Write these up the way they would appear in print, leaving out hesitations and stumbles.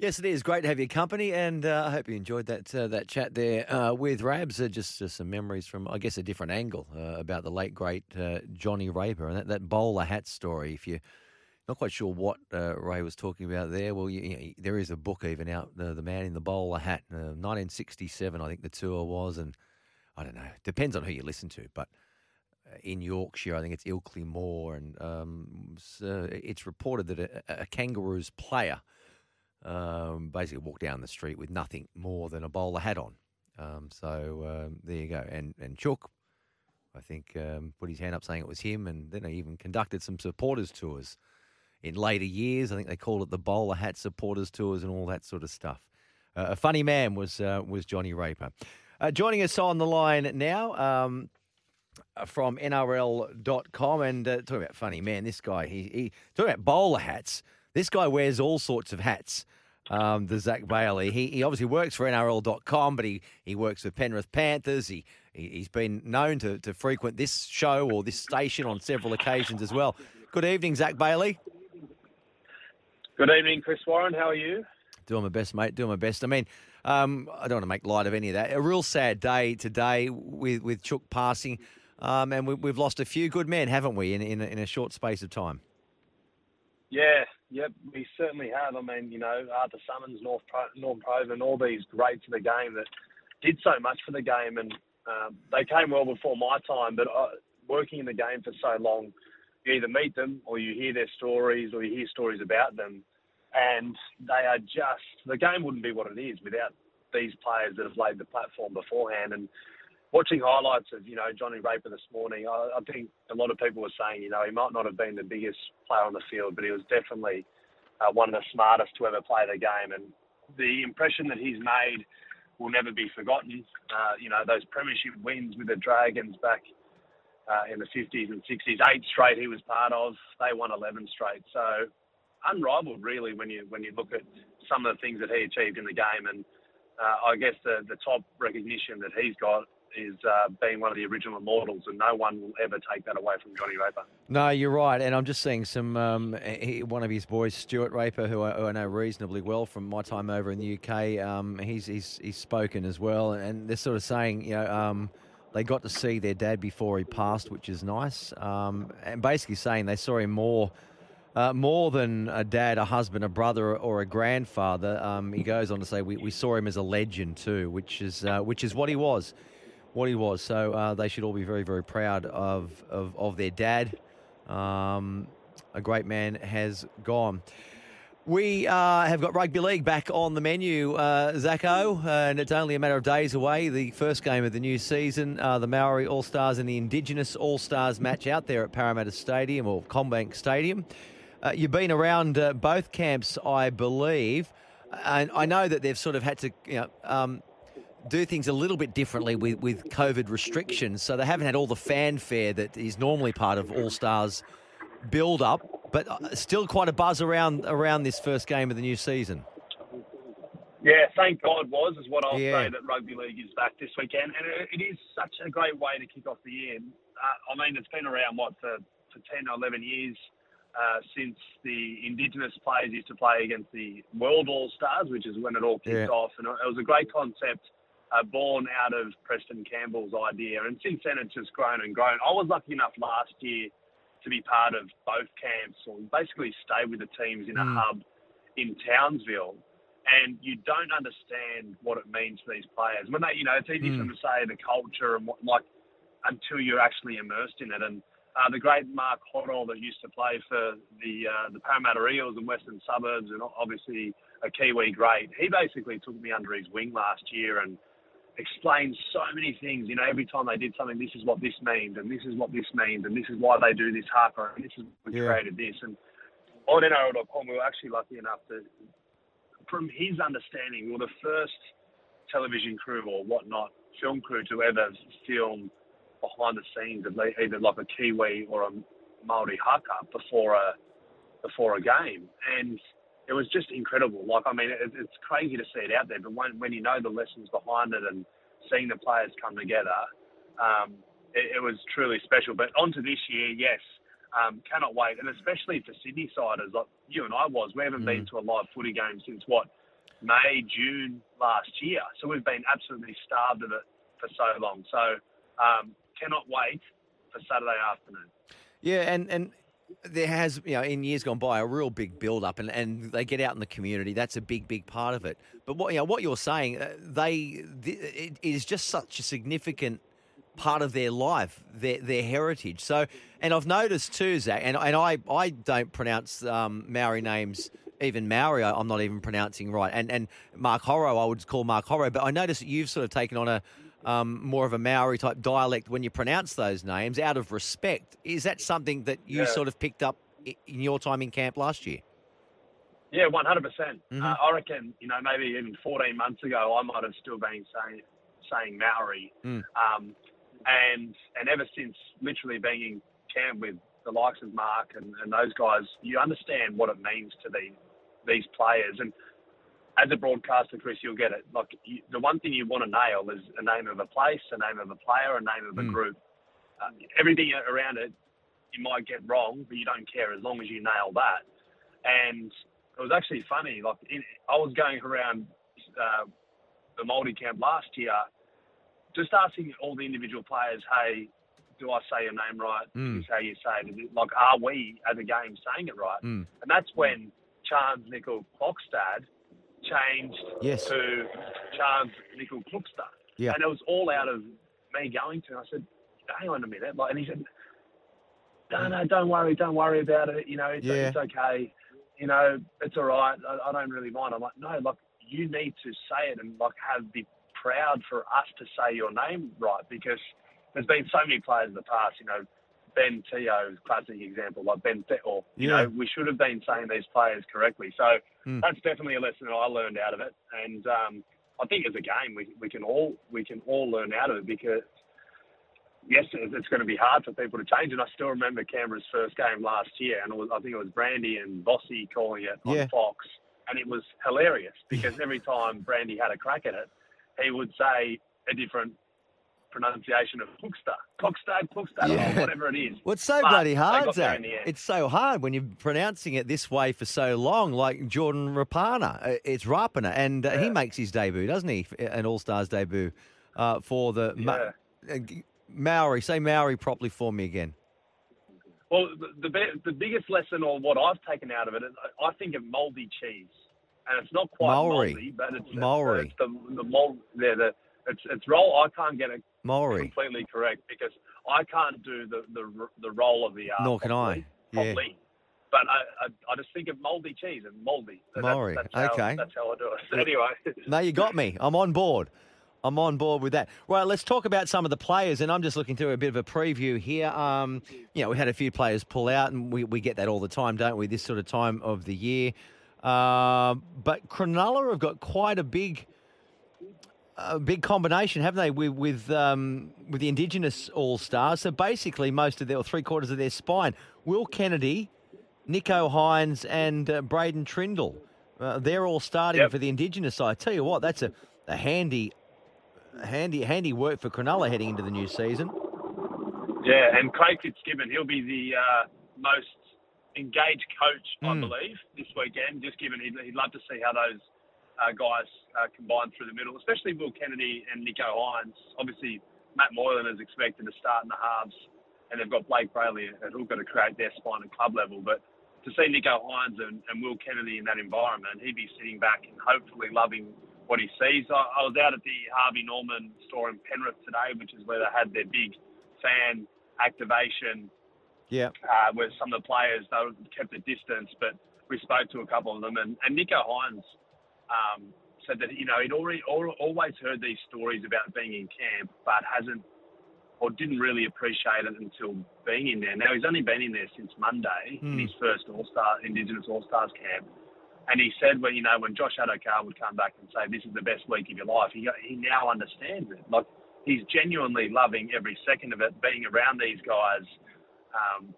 Yes, it is. Great to have your company, and I hope you enjoyed that chat there with Rabs. Just some memories from, I guess, a different angle about the late, great Johnny Raper and that bowler hat story. If you're not quite sure what Ray was talking about there, well, there is a book even out, The Man in the Bowler Hat, 1967, I think the tour was, and I don't know. Depends on who you listen to, but in Yorkshire, I think it's Ilkley Moor, and it's reported that a Kangaroos player basically walked down the street with nothing more than a bowler hat on. There you go. And Chook, I think, put his hand up saying it was him, and then they even conducted some supporters tours in later years. I think they called it the bowler hat supporters tours and all that sort of stuff. A funny man was Johnny Raper. Joining us on the line now from NRL.com, and talking about funny man, this guy, he talking about bowler hats. This guy wears all sorts of hats, the Zach Bailey. He obviously works for NRL.com, but he works for Penrith Panthers. He's been known to frequent this show or this station on several occasions as well. Good evening, Zach Bailey. Good evening, Chris Warren. How are you? Doing my best, mate. Doing my best. I mean, I don't want to make light of any of that. A real sad day today with Chook passing, and we've lost a few good men, haven't we, in a short space of time? Yeah. Yep, we certainly have. I mean, you know, Arthur Summons, Norm Proven, and all these greats of the game that did so much for the game, and they came well before my time, but working in the game for so long, you either meet them or you hear their stories or you hear stories about them, and they are just... The game wouldn't be what it is without these players that have laid the platform beforehand, and watching highlights of, you know, Johnny Raper this morning, I think a lot of people were saying, you know, he might not have been the biggest player on the field, but he was definitely one of the smartest to ever play the game. And the impression that he's made will never be forgotten. You know, those premiership wins with the Dragons back in the 50s and 60s, 8 straight he was part of. They won 11 straight. So unrivaled, really, when you look at some of the things that he achieved in the game. And I guess the top recognition that he's got is being one of the original immortals, and no one will ever take that away from Johnny Raper. No, you're right, and I'm just seeing some one of his boys, Stuart Raper, who I know reasonably well from my time over in the UK. He's spoken as well, and they're sort of saying, you know, they got to see their dad before he passed, which is nice, and basically saying they saw him more than a dad, a husband, a brother, or a grandfather. He goes on to say we saw him as a legend too, which is what he was. So they should all be very, very proud of their dad. A great man has gone. We have got rugby league back on the menu, Zacho, and it's only a matter of days away. The first game of the new season, the Maori All Stars and the Indigenous All Stars match out there at Parramatta Stadium or Combank Stadium. You've been around both camps, I believe, and I know that they've sort of had to, you know, do things a little bit differently with COVID restrictions. So they haven't had all the fanfare that is normally part of All-Stars build-up, but still quite a buzz around this first game of the new season. Yeah, thank God is what I'll say, that rugby league is back this weekend. And it is such a great way to kick off the year. I mean, it's been around, for 10 or 11 years since the Indigenous players used to play against the World All-Stars, which is when it all kicked off. And it was a great concept, born out of Preston Campbell's idea. And since then, it's just grown and grown. I was lucky enough last year to be part of both camps, or basically stay with the teams in a hub in Townsville. And you don't understand what it means for these players. When they, you know, it's easy for them to say the culture and what, like, until you're actually immersed in it. And the great Mark Hoddle that used to play for the Parramatta Eels and Western Suburbs, and obviously a Kiwi great, he basically took me under his wing last year and explained so many things. You know, every time they did something, this is what this means, and this is what this means, and this is why they do this haka, and this is what we created this. And on NRL.com, we were actually lucky enough to, from his understanding, we were the first television crew or whatnot film crew to ever film behind the scenes of either like a Kiwi or a Maori haka before a game, and it was just incredible. Like, I mean, it's crazy to see it out there, but when you know the lessons behind it and seeing the players come together, it was truly special. But on to this year, yes, cannot wait, and especially for Sydney-siders like you and I was. We haven't been to a live footy game since, May, June last year. So we've been absolutely starved of it for so long. So cannot wait for Saturday afternoon. Yeah, and there has, in years gone by, a real big build-up, and they get out in the community. That's a big, big part of it. But what you're saying, it is just such a significant part of their life, their heritage. So, and I've noticed too, Zach, and I don't pronounce Maori names, even Maori, I'm not even pronouncing right. And Mark Hoddle, I would call Mark Hoddle, but I noticed that you've sort of taken on a more of a Maori type dialect when you pronounce those names out of respect. Is that something that you sort of picked up in your time in camp last year? Yeah, 100%. I reckon, maybe even 14 months ago, I might have still been saying Maori. And ever since literally being in camp with the likes of Mark and those guys, you understand what it means to these players. And as a broadcaster, Chris, you'll get it. Like, the one thing you want to nail is the name of a place, the name of a player, a name of a group. Everything around it, you might get wrong, but you don't care as long as you nail that. And it was actually funny. Like, I was going around the Māori camp last year, just asking all the individual players, hey, do I say your name right? Is how you say it. Like, are we as a game saying it right? And that's when Charles Nicoll-Klokstad changed to Charles Nicoll-Klokstad. Yeah. And it was all out of me going to him. I said, hang on a minute. Like, and he said, no, don't worry about it. It's okay. It's all right. I don't really mind. I'm like, no, you need to say it and be proud for us to say your name right, because there's been so many players in the past, Ben Teo is a classic example, like Ben Teo. We should have been saying these players correctly. So that's definitely a lesson that I learned out of it. And I think as a game, we can all learn out of it, because yes, it's going to be hard for people to change. And I still remember Canberra's first game last year, and I think it was Brandy and Bossy calling it on Fox, and it was hilarious because every time Brandy had a crack at it, he would say a different pronunciation of Klokstad, or whatever it is. Well, it's so bloody hard, Zach. It's so hard when you're pronouncing it this way for so long, like Jordan Rapana. It's Rapana, and he makes his debut, doesn't he? An All-Stars debut for the Maori. Say Maori properly for me again. Well, the biggest lesson, or what I've taken out of it, is I think of moldy cheese. And it's not quite Maori, but it's Maori. It's the mold there. It's roll. I can't get it Maori completely correct because I can't do the roll of the R. Nor can I. Probably. Yeah. But I just think of moldy cheese and moldy. So Maori. That's how I do it. So anyway. No, you got me. I'm on board with that. Right, let's talk about some of the players, and I'm just looking through a bit of a preview here. We had a few players pull out, and we get that all the time, don't we, this sort of time of the year. But Cronulla have got quite a big combination, haven't they? With the Indigenous All Stars, so basically three quarters of their spine: Will Kennedy, Nicho Hynes, and Braden Trindle. They're all starting for the Indigenous side. I tell you what, that's a handy work for Cronulla heading into the new season. Yeah, and Craig Fitzgibbon, he'll be the most engaged coach, I believe, this weekend, just given he'd love to see how those guys combine through the middle, especially Will Kennedy and Nicho Hynes. Obviously, Matt Moylan is expected to start in the halves, and they've got Blake Braley who've got to create their spine at club level. But to see Nicho Hynes and Will Kennedy in that environment, he'd be sitting back and hopefully loving what he sees. I was out at the Harvey Norman store in Penrith today, which is where they had their big fan activation. Yeah, where some of the players, they kept a distance, but we spoke to a couple of them. And Nicho Hynes said that, he'd always heard these stories about being in camp, but didn't really appreciate it until being in there. Now, he's only been in there since Monday in his first Indigenous All-Stars camp. And he said, when Josh Addo-Carr would come back and say, this is the best week of your life, he now understands it. Like, he's genuinely loving every second of it, being around these guys.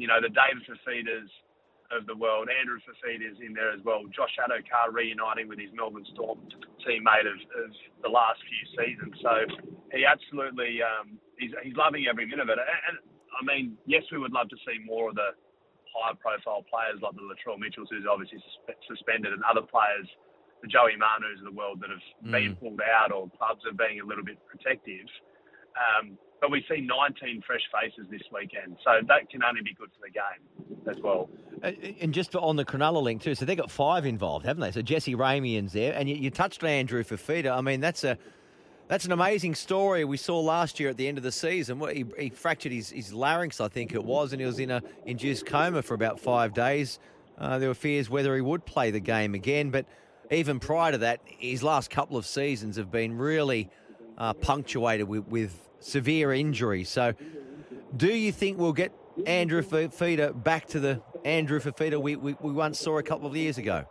You know, the David Feeders of the world, Andrew Fifita is in there as well. Josh Addo-Carr reuniting with his Melbourne Storm teammate of the last few seasons. So he absolutely, he's loving every minute of it. And I mean, yes, we would love to see more of the high-profile players like the Latrell Mitchells, who's obviously suspended, and other players, the Joey Manus of the world that have been pulled out, or clubs are being a little bit protective. But we see 19 fresh faces this weekend, so that can only be good for the game as well. And just on the Cronulla link too, so they've got 5 involved, haven't they? So Jesse Ramian's there, and you touched on Andrew Fifita. I mean, that's an amazing story we saw last year at the end of the season. He fractured his larynx, I think it was, and he was in an induced coma for about 5 days. There were fears whether he would play the game again, but even prior to that, his last couple of seasons have been really punctuated with severe injury. So do you think we'll get Andrew Fifita back to the Andrew Fifita we once saw a couple of years ago?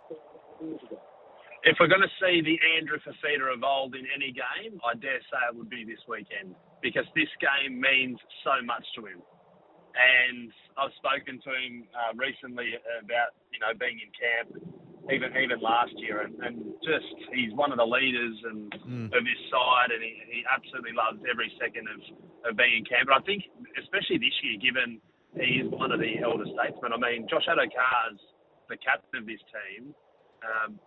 If we're going to see the Andrew Fifita evolved in any game, I dare say it would be this weekend, because this game means so much to him. And I've spoken to him recently about, you know, being in camp even last year, and just he's one of the leaders and of his side, and he absolutely loves every second of being in camp. But I think, especially this year, given he is one of the elder statesmen, I mean, Josh Addo-Carr's the captain of this team,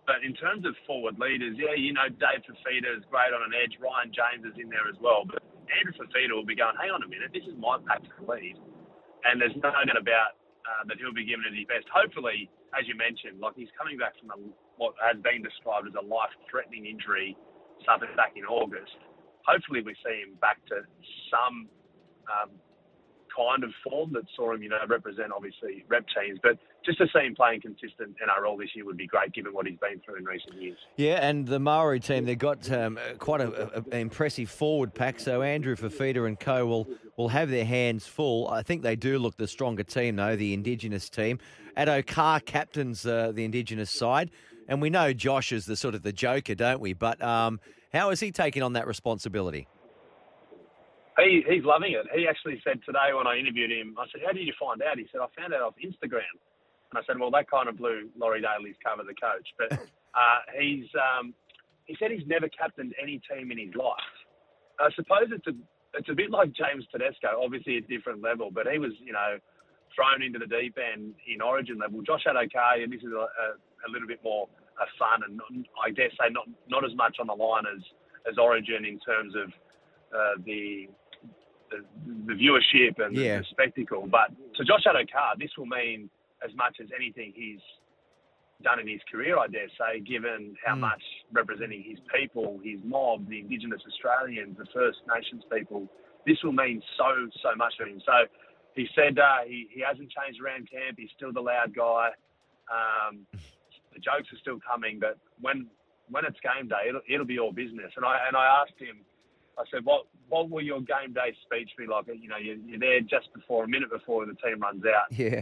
but in terms of forward leaders, yeah, you know, Dave Fifita is great on an edge, Ryan James is in there as well, but Andrew Fifita will be going, hang on a minute, this is my pack to lead, and there's no doubt about that he'll be given it his best. Hopefully, as you mentioned, like, he's coming back from what has been described as a life-threatening injury suffered back in August. Hopefully we see him back to some kind of form that saw him, you know, represent, obviously, rep teams. But just to see him playing consistent NRL this year would be great, given what he's been through in recent years. Yeah, and the Maori team, they've got quite an impressive forward pack. So Andrew Fifita and co will have their hands full. I think they do look the stronger team, though, the Indigenous team. Addo-Carr captains the Indigenous side. And we know Josh is the sort of the joker, don't we? But how is he taking on that responsibility? He's loving it. He actually said today when I interviewed him, I said, how did you find out? He said, I found out off Instagram. And I said, well, that kind of blew Laurie Daly's cover, the coach. But he said he's never captained any team in his life. I suppose it's a bit like James Tedesco, obviously a different level, but he was, you know, thrown into the deep end in origin level. Josh Addo-Carr, and this is a little bit more fun and not, I dare say not as much on the line as origin in terms of the viewership and the spectacle. But to Josh Addo-Carr, this will mean as much as anything he's done in his career, I dare say, given how much representing his people, his mob, the Indigenous Australians, the First Nations people, this will mean so much to him. So he said he hasn't changed around camp. He's still the loud guy. The jokes are still coming, but when it's game day, it'll be all business. And I asked him, I said, what will your game day speech be like? You know, you're there just before, a minute before the team runs out. Yeah.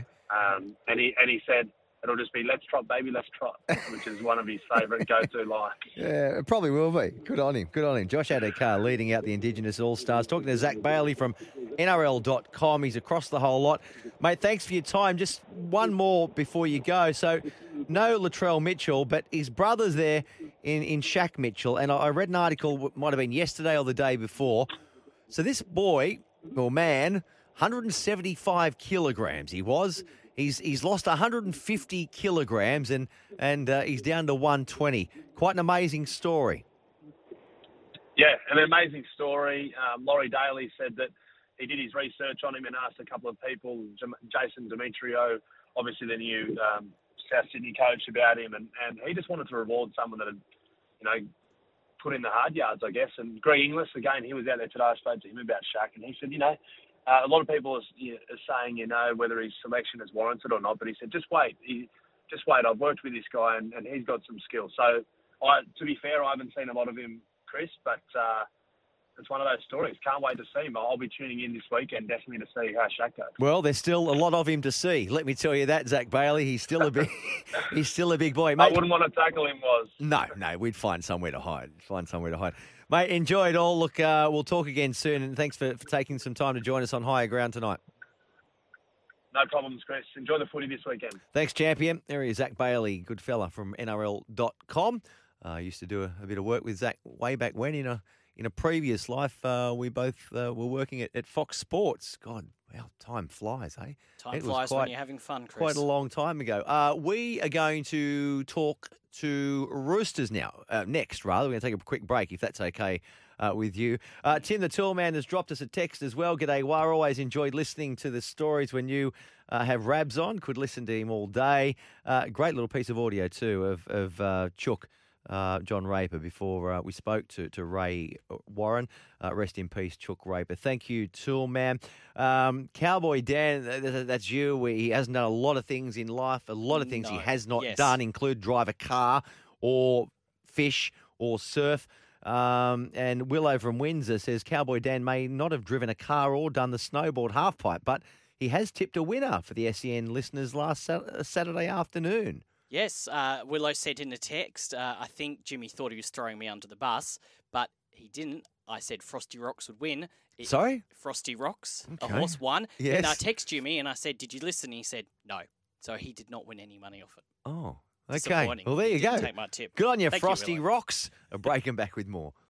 And he said, it'll just be, let's trot, baby, let's trot, which is one of his favourite go-to lines. Yeah, it probably will be. Good on him. Josh Addo-Carr leading out the Indigenous All Stars. Talking to Zach Bailey from NRL.com. He's across the whole lot. Mate, thanks for your time. Just one more before you go. So, no Latrell Mitchell, but his brother's there in Shaq Mitchell. And I read an article, might have been yesterday or the day before. So this boy, or man, 175 kilograms he was. He's lost 150 kilograms and he's down to 120. Quite an amazing story. Yeah, an amazing story. Laurie Daly said that he did his research on him and asked a couple of people, Jason Demetrio, obviously the new South Sydney coach, about him, and he just wanted to reward someone that had, you know, put in the hard yards, I guess. And Greg Inglis, again, he was out there today. I spoke to him about Shaq, and he said, you know, a lot of people are saying, you know, whether his selection is warranted or not, but he said, just wait. I've worked with this guy, and he's got some skills. So, to be fair, I haven't seen a lot of him, Chris, but it's one of those stories. Can't wait to see him. I'll be tuning in this weekend, definitely, to see how Shaq goes. Well, there's still a lot of him to see. Let me tell you that, Zach Bailey. He's still a big boy. Mate, I wouldn't want to tackle him, was. No, we'd find somewhere to hide. Mate, enjoy it all. Look, we'll talk again soon, and thanks for taking some time to join us on Higher Ground tonight. No problems, Chris. Enjoy the footy this weekend. Thanks, champion. There he is, Zach Bailey, good fella from NRL.com. I used to do a bit of work with Zach way back when in a previous life. We both were working at Fox Sports. God, wow, time flies, eh? Time flies when you're having fun, Chris. Quite a long time ago. We are going to talk to Roosters now. Next, we're going to take a quick break, if that's okay with you. Tim the Tool Man has dropped us a text as well. G'day, War. Always enjoyed listening to the stories when you have Rabs on. Could listen to him all day. Great little piece of audio, too, of Chook. John Raper before we spoke to Ray Warren. Rest in peace, Chuck Raper. Thank you, Tool Man. Cowboy Dan, that's you. He hasn't done a lot of things in life, a lot of things he has not done, include drive a car or fish or surf. And Willow from Windsor says, Cowboy Dan may not have driven a car or done the snowboard halfpipe, but he has tipped a winner for the SEN listeners last Saturday afternoon. Yes, Willow sent in a text, I think Jimmy thought he was throwing me under the bus, but he didn't. I said Frosty Rocks would win. Sorry? Frosty Rocks, okay. A horse won. Yes. And I texted Jimmy and I said, did you listen? He said, no. So he did not win any money off it. Oh, okay. Well, there you go. Take my tip. Good on you, Frosty Rocks. I'll break him back with more.